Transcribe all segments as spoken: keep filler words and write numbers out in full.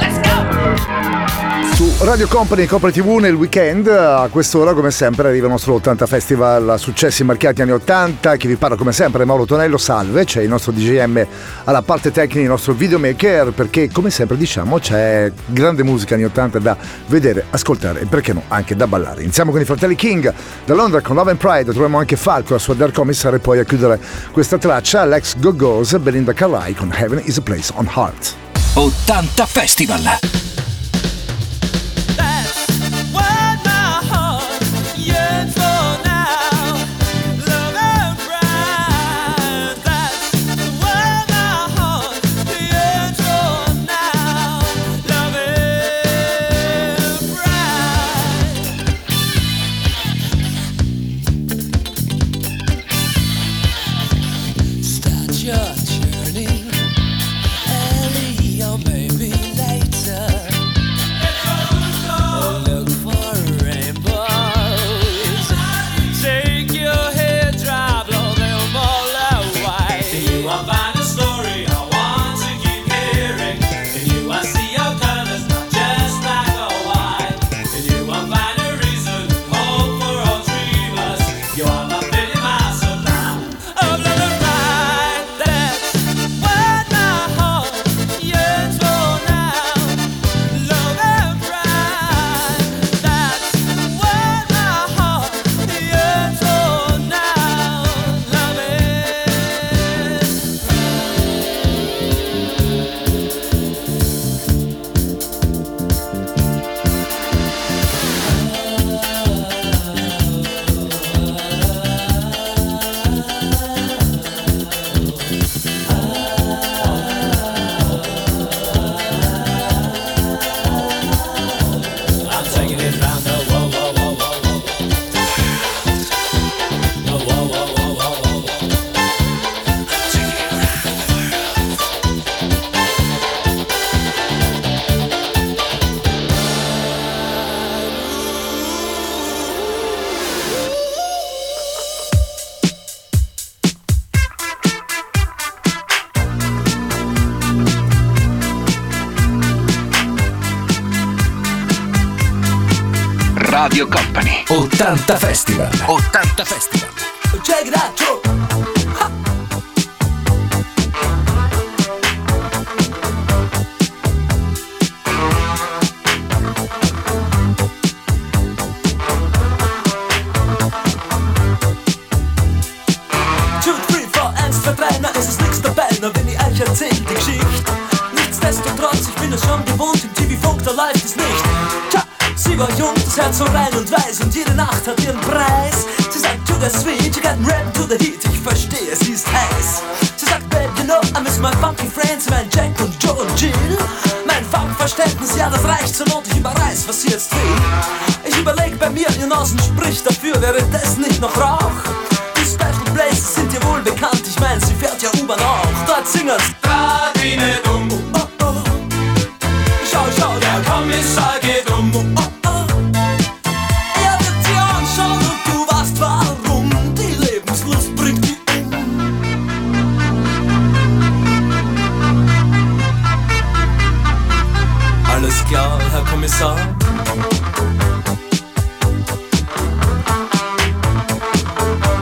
Let's go! Su Radio Company e Coppa tivù nel weekend, a quest'ora come sempre arrivano solo ottanta Festival, successi marchiati anni ottanta. Chi vi parla come sempre è Mauro Tonello, salve, c'è il nostro D J M alla parte tecnica, il nostro videomaker, perché come sempre diciamo c'è grande musica anni ottanta da vedere, ascoltare e perché no anche da ballare. Iniziamo con i fratelli King da Londra con Love and Pride, troviamo anche Falco, la sua Dark Commissar, e poi a chiudere questa traccia l'ex Go-Go's Belinda Carlisle con Heaven is a Place on Heart. ottanta Festival. Radio Company ottanta Festival. ottanta Festival. Check that out. So rein und weiß und jede Nacht hat ihren Preis. Sie sagt, to the sweet, you got rap to the heat. Ich verstehe, sie ist heiß. Sie sagt, babe, you know, I miss my funky friends. Mein Jack und Joe und Jill. Mein Funkverständnis, ja, das reicht zur Not. Ich überreiß, was sie jetzt will. Ich überleg bei mir, ihr Nasen spricht dafür. Wäre das nicht noch Rauch? Die Special Places sind ihr wohl bekannt. Ich mein, sie fährt ja U-Bahn auch. Dort singen's. Da wie ne Dumm. Oh, oh. Schau, schau, der Kommissar geht um. Oh, oh. Kommissar.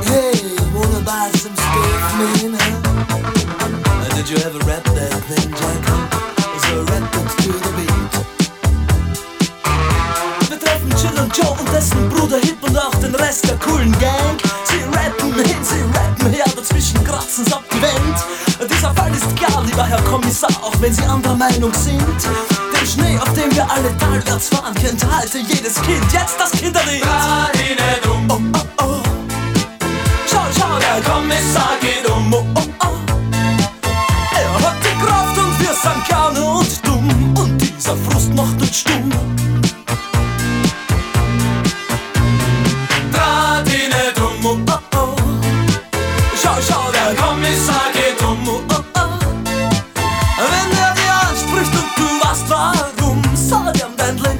Hey, wanna buy some stuff, man? Huh? Uh, did you ever rap that thing, Jack? Is there a rap that's to the beat? Wir treffen Jill und Joe und dessen Bruder Hip und auch den Rest der coolen Gang. Sie rappen hin, sie rappen her, dazwischen kratzen's ab die Wand. Dieser Fall ist klar, lieber Herr Kommissar, auch wenn Sie anderer Meinung sind. Den Schnee, auf dem wir alle talwärts fahren, kennt halte jedes Kind, jetzt das Kinderlied. Radine dumm, oh oh oh. Schau, schau, der Kommissar geht um, oh oh oh. Er hat die Kraft und wir sind gerne und dumm, und dieser Frust macht uns stumm. Radine dumm, oh oh oh. Schau, schau, der Kommissar geht um, oh oh oh. Wenn er dir anspricht und du weißt warum, sag ihm dein Leben.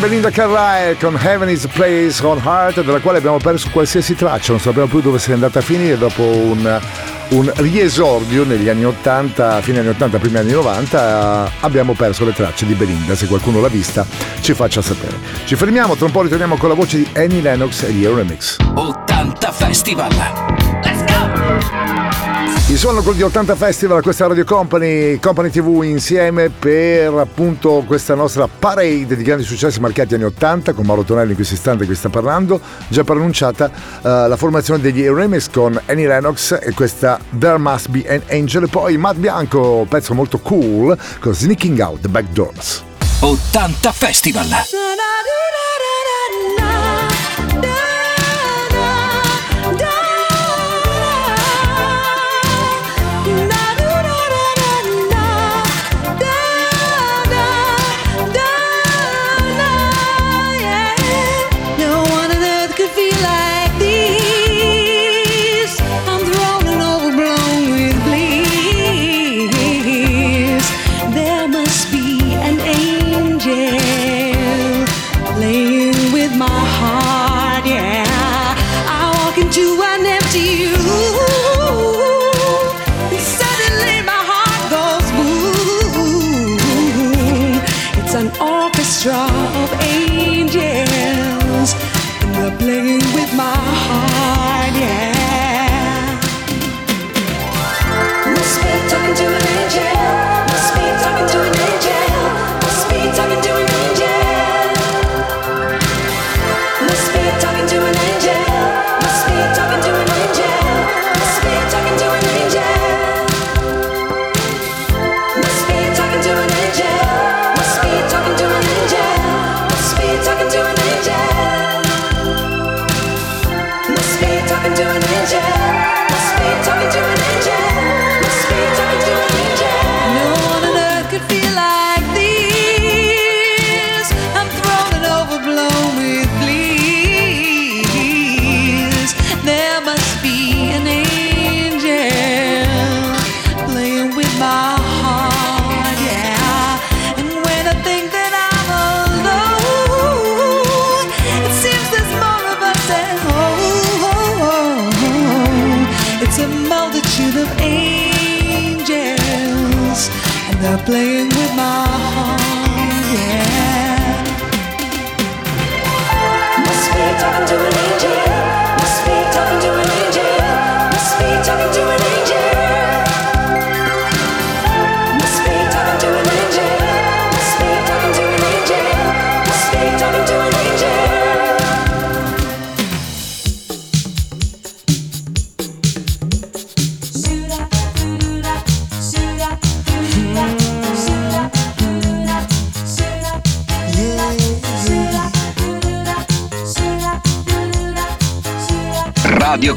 Belinda Carlisle con Heaven is a Place on Heart, della quale abbiamo perso qualsiasi traccia, non sappiamo più dove sia andata a finire dopo un, un riesordio negli anni ottanta, fine anni ottanta, primi anni novanta. Abbiamo perso le tracce di Belinda, se qualcuno l'ha vista ci faccia sapere. Ci fermiamo, tra un po' ritorniamo con la voce di Annie Lennox e gli Eremis. ottanta Festival. Let's go! Il suono con gli ottanta Festival, questa Radio Company, Company tivù insieme per appunto questa nostra parade di grandi successi marcati anni ottanta con Mauro Tonello in questo istante che sta parlando, già preannunciata uh, la formazione degli Eremis con Annie Lennox e questa There Must Be an Angel, e poi Matt Bianco, pezzo molto cool con Sneaking Out the Back Doors. ottanta Festival. Let's and oh, oh, oh, oh. It's a multitude of angels, and they're playing with my heart, yeah. Must be talking to an angel, must be talking to an angel, must be talking to an angel. Radio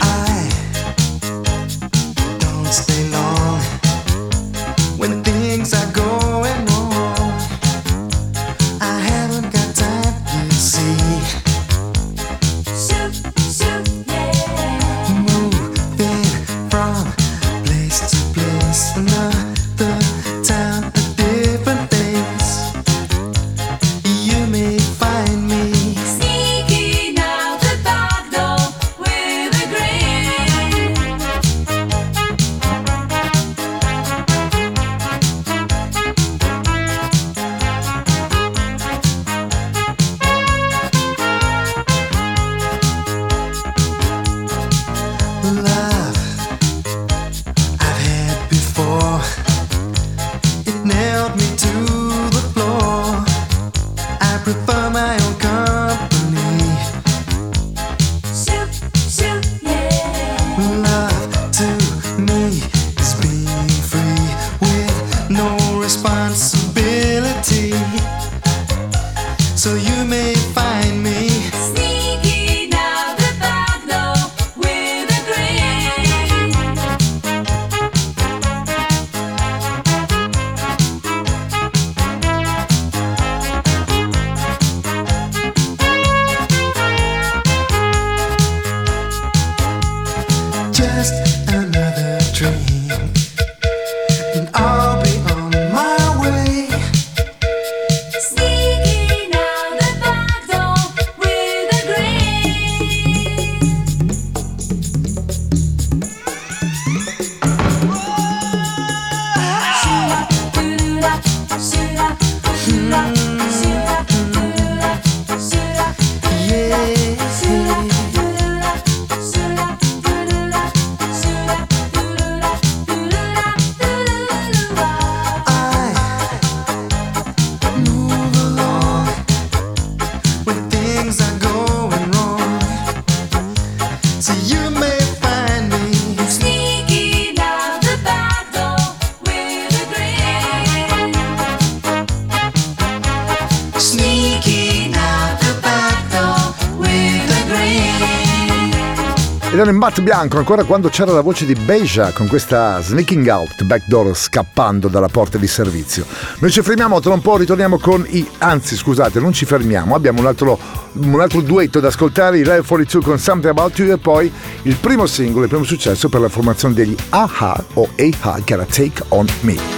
I don't stay long when things are going wrong. I haven't got time to see. Shoot, shoot, yeah. Moving from place to place, another town, a different place. You may find me. Matt Bianco, ancora quando c'era la voce di Beja con questa Sneaking Out the Back Door, scappando dalla porta di servizio. Noi ci fermiamo, tra un po' ritorniamo con i... anzi scusate, non ci fermiamo, abbiamo un altro, un altro duetto da ascoltare, i Live quarantadue con Something About You, e poi il primo singolo, il primo successo per la formazione degli A-ha o A-ha, che era Take On Me.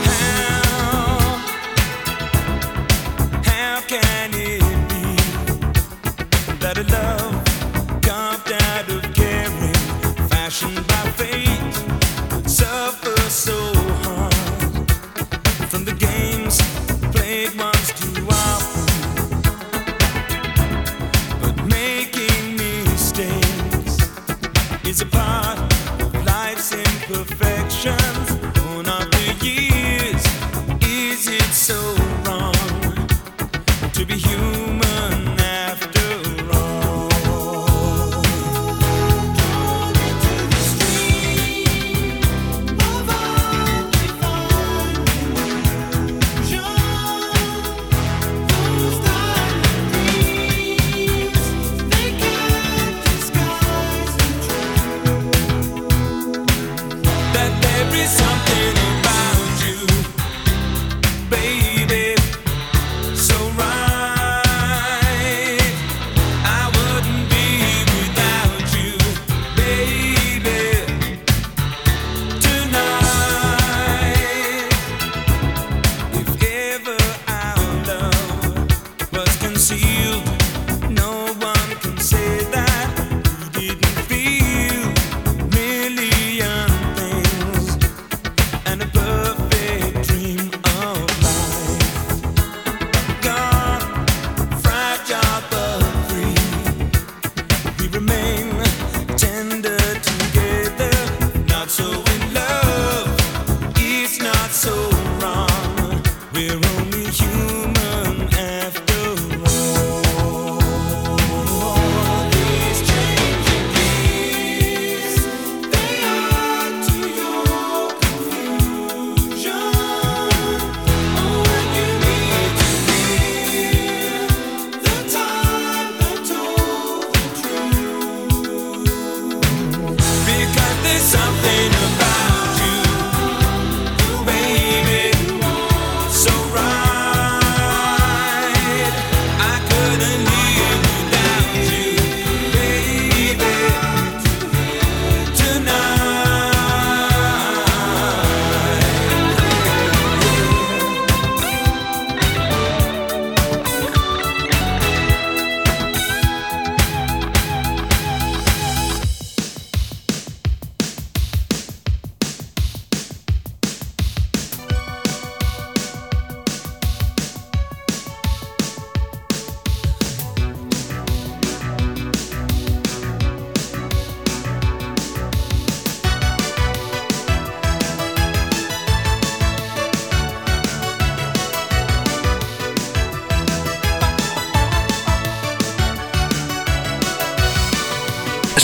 See you.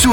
su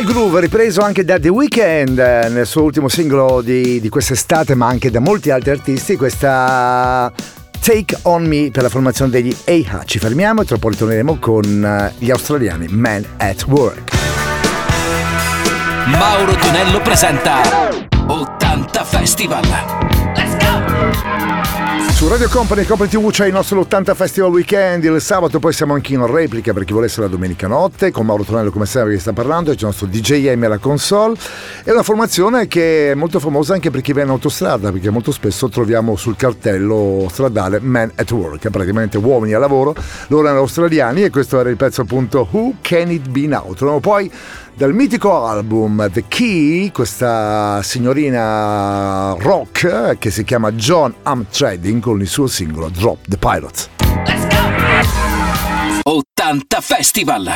Il groove ripreso anche da The Weeknd eh, nel suo ultimo singolo di, di quest'estate, ma anche da molti altri artisti, questa Take On Me per la formazione degli A-ha. Ci fermiamo e tra poco ritorneremo con gli australiani Men at Work. Mauro Tonello presenta ottanta Festival. Let's go! Su Radio Company e Coppa T V c'è il nostro ottanta Festival Weekend il sabato, poi siamo anche in replica per chi volesse la domenica notte, con Mauro Tonello come sempre che sta parlando, c'è il nostro D J M alla console. È una formazione che è molto famosa anche per chi va in autostrada, perché molto spesso troviamo sul cartello stradale Men at Work, praticamente uomini al lavoro, loro erano australiani e questo era il pezzo appunto Who Can It Be Now. Troviamo poi dal mitico album The Key questa signorina rock che si chiama Joan Armatrading con il suo singolo Drop the Pilot. Let's go! ottanta Festival.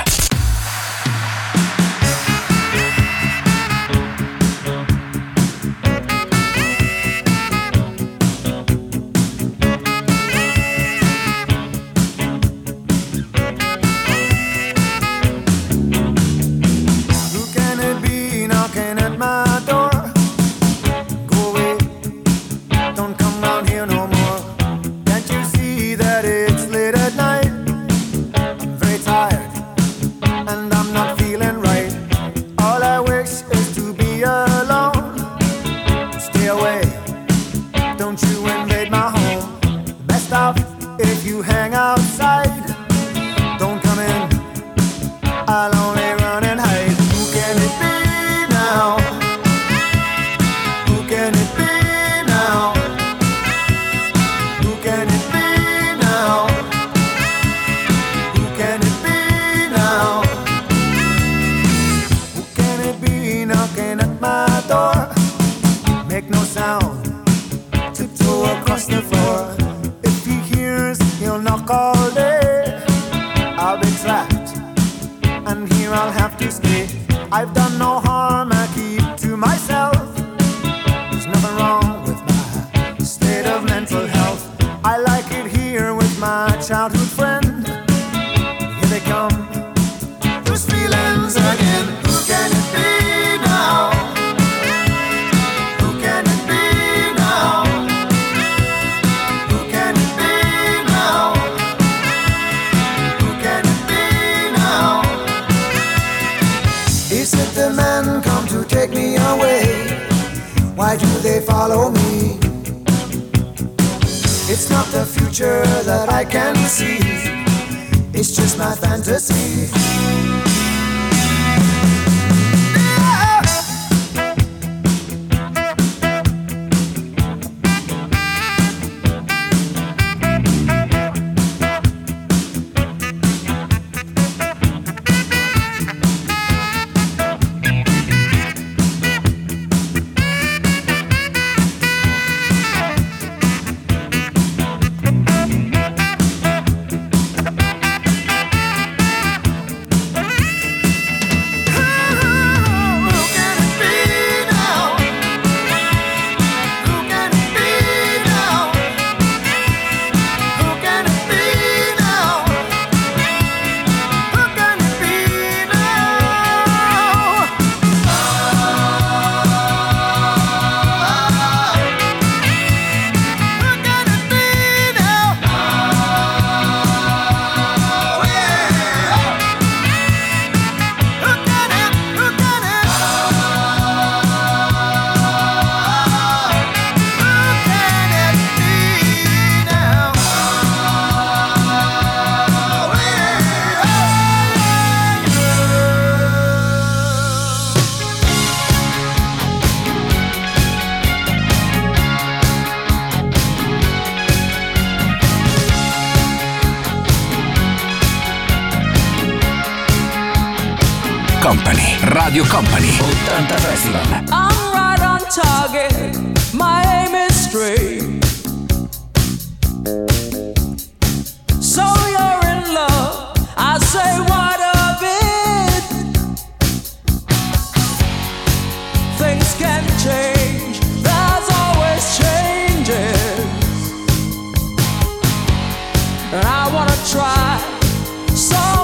Make no sound, tiptoe across the floor. If you say follow me. It's not the future that I can see, it's just my fantasy. Radio Company, ottanta Festival. I'm right on target, my aim is straight. So you're in love, I say what of it? Things can change, there's always changes. And I wanna try some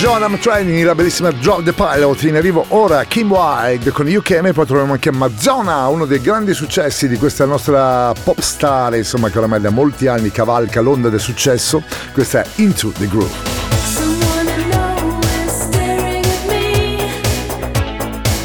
Joan Armatrading, la bellissima Drop the Pilot. In arrivo ora Kim Wilde con U K M e poi troviamo anche Madonna, uno dei grandi successi di questa nostra pop star, insomma, che oramai da molti anni cavalca l'onda del successo. Questa è Into the Groove. Thank you.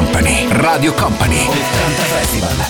Company, Radio Company, ottanta Festival.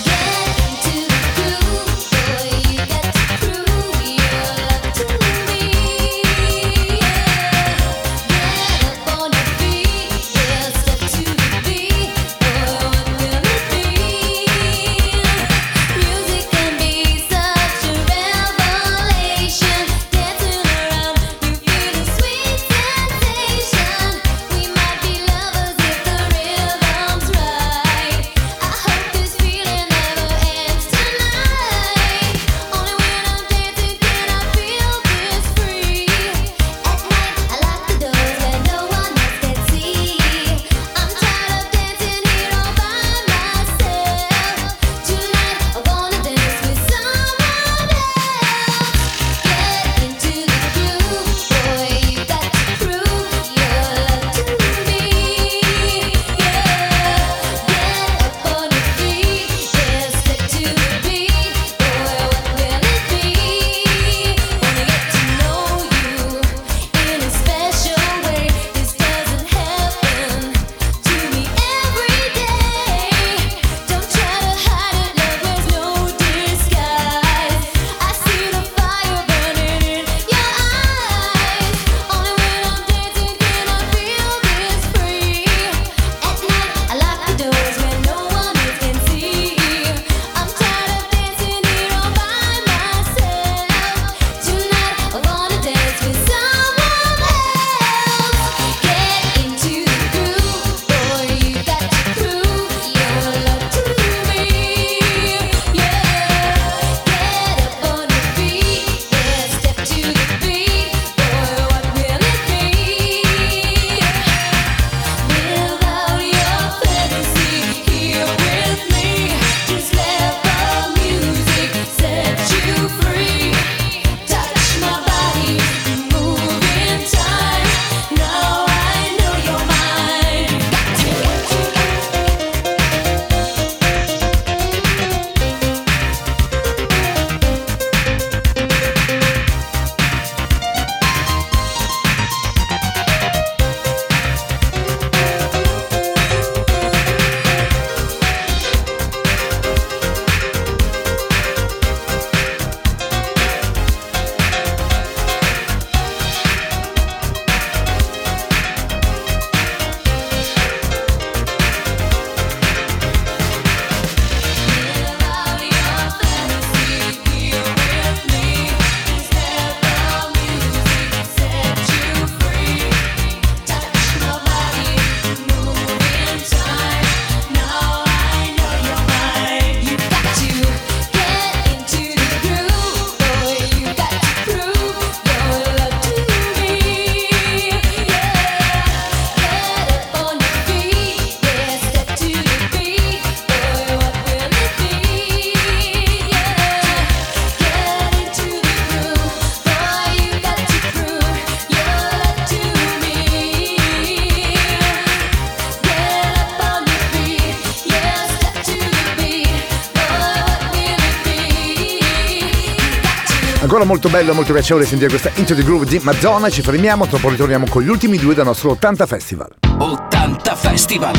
Molto bello, molto piacevole sentire questa Into the Groove di Madonna. Ci fermiamo, dopo ritorniamo con gli ultimi due dal nostro ottanta Festival. ottanta Festival,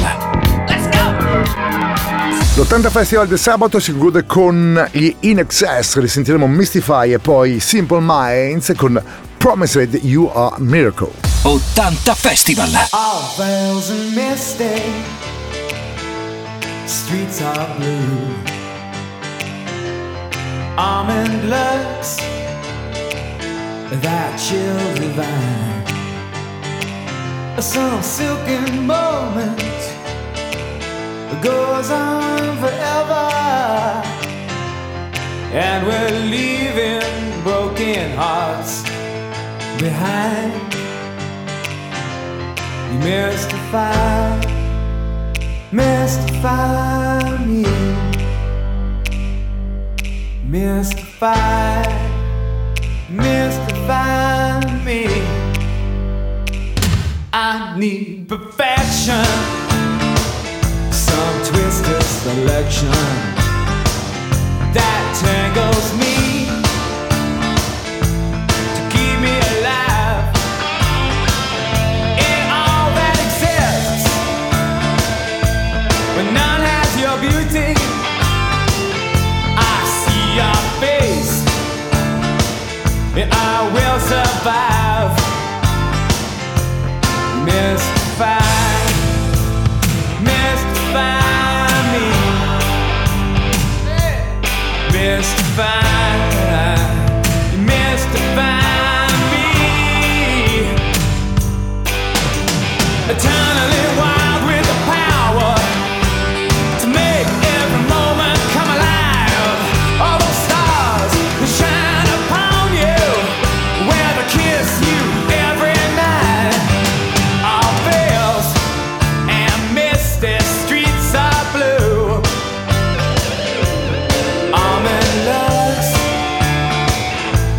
let's go! L'ottanta Festival del sabato si conclude con gli I N X S. Risentiremo Mystify e poi Simple Minds con Promised You Are Miracle. ottanta Festival. All bells and misty, streets are blue, almond looks that chill divine. Some silken moment goes on forever, and we're leaving broken hearts behind. You mystify, mystify me. Mystify, mystify me. I need perfection, some twisted selection that tangles me to keep me alive in all that exists.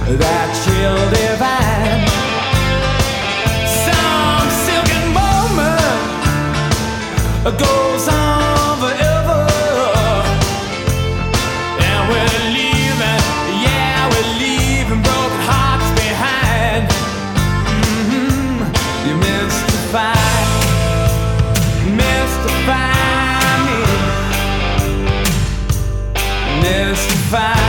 that chill divine. Some silken moment goes on forever, and we're leaving, yeah, we're leaving broken hearts behind. Mm-hmm. You mystify, mystify me, mystify.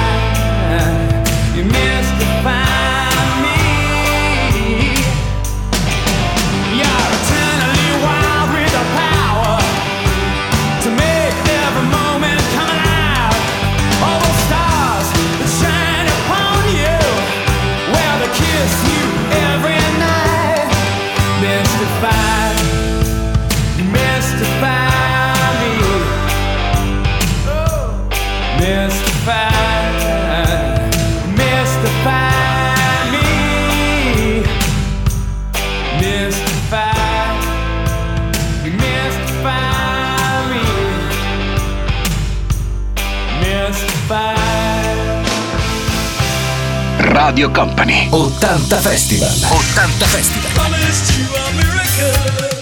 Radio Company ottanta Festival ottanta Festival. Promise you a miracle.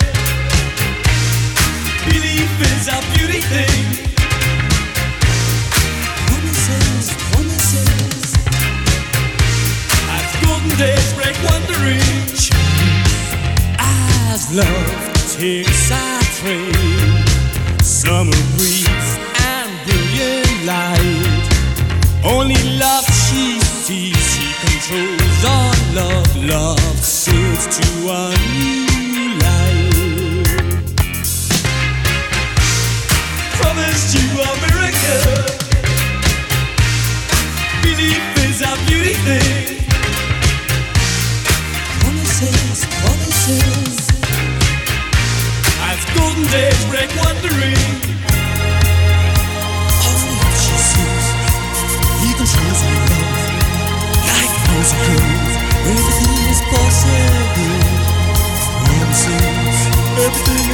Belief is a beauty thing. Promises, promises. As golden days break wandering, as love takes our train, summer breeze and brilliant light. Only love she sees. Controls our love, love sails to a new life. Promised you a miracle. Belief is a beauty thing. Promises, promises. As golden days break wandering, all that she sees, he controls her love. Everything is possible. Everything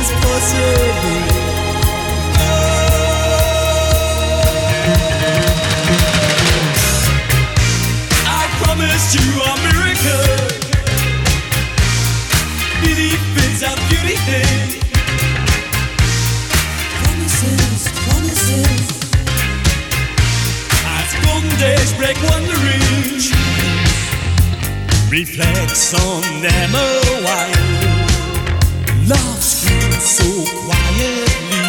is possible. Oh. I promised you a miracle. Belief is a beauty thing. Promises, promises. As golden days break wandering. Reflects on them a while. Love screams so quietly,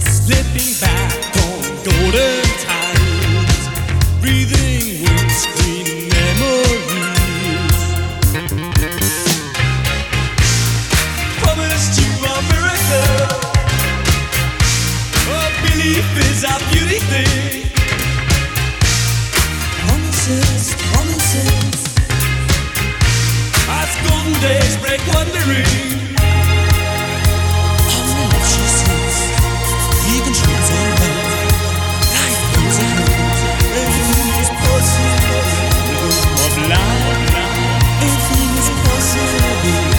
slipping back on golden tides, breathing windscreen memories. Promised you a miracle. Oh, belief is a beauty thing. Promises, promises. Golden days break wandering. All the love she sees, he controls her love. Life goes on, everything is possible. Of love, everything is possible.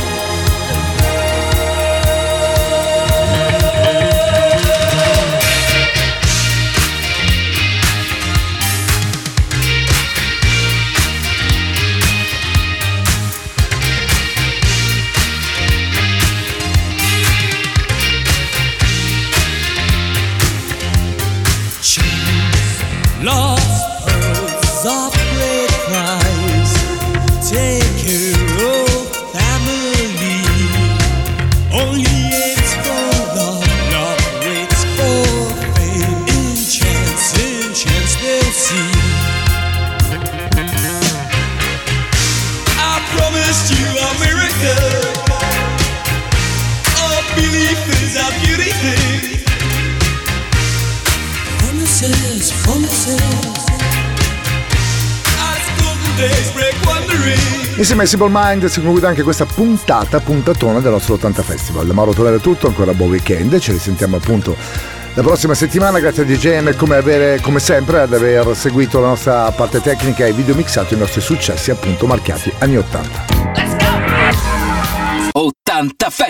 Insieme a Simple Minds si conclude anche questa puntata, puntatona del nostro ottanta Festival. Mauro Tonello è tutto, ancora buon weekend, ci risentiamo appunto la prossima settimana. Grazie a D J M come, avere, come sempre ad aver seguito la nostra parte tecnica e video mixato i nostri successi appunto marchiati anni ottanta. Let's go! ottanta Festival!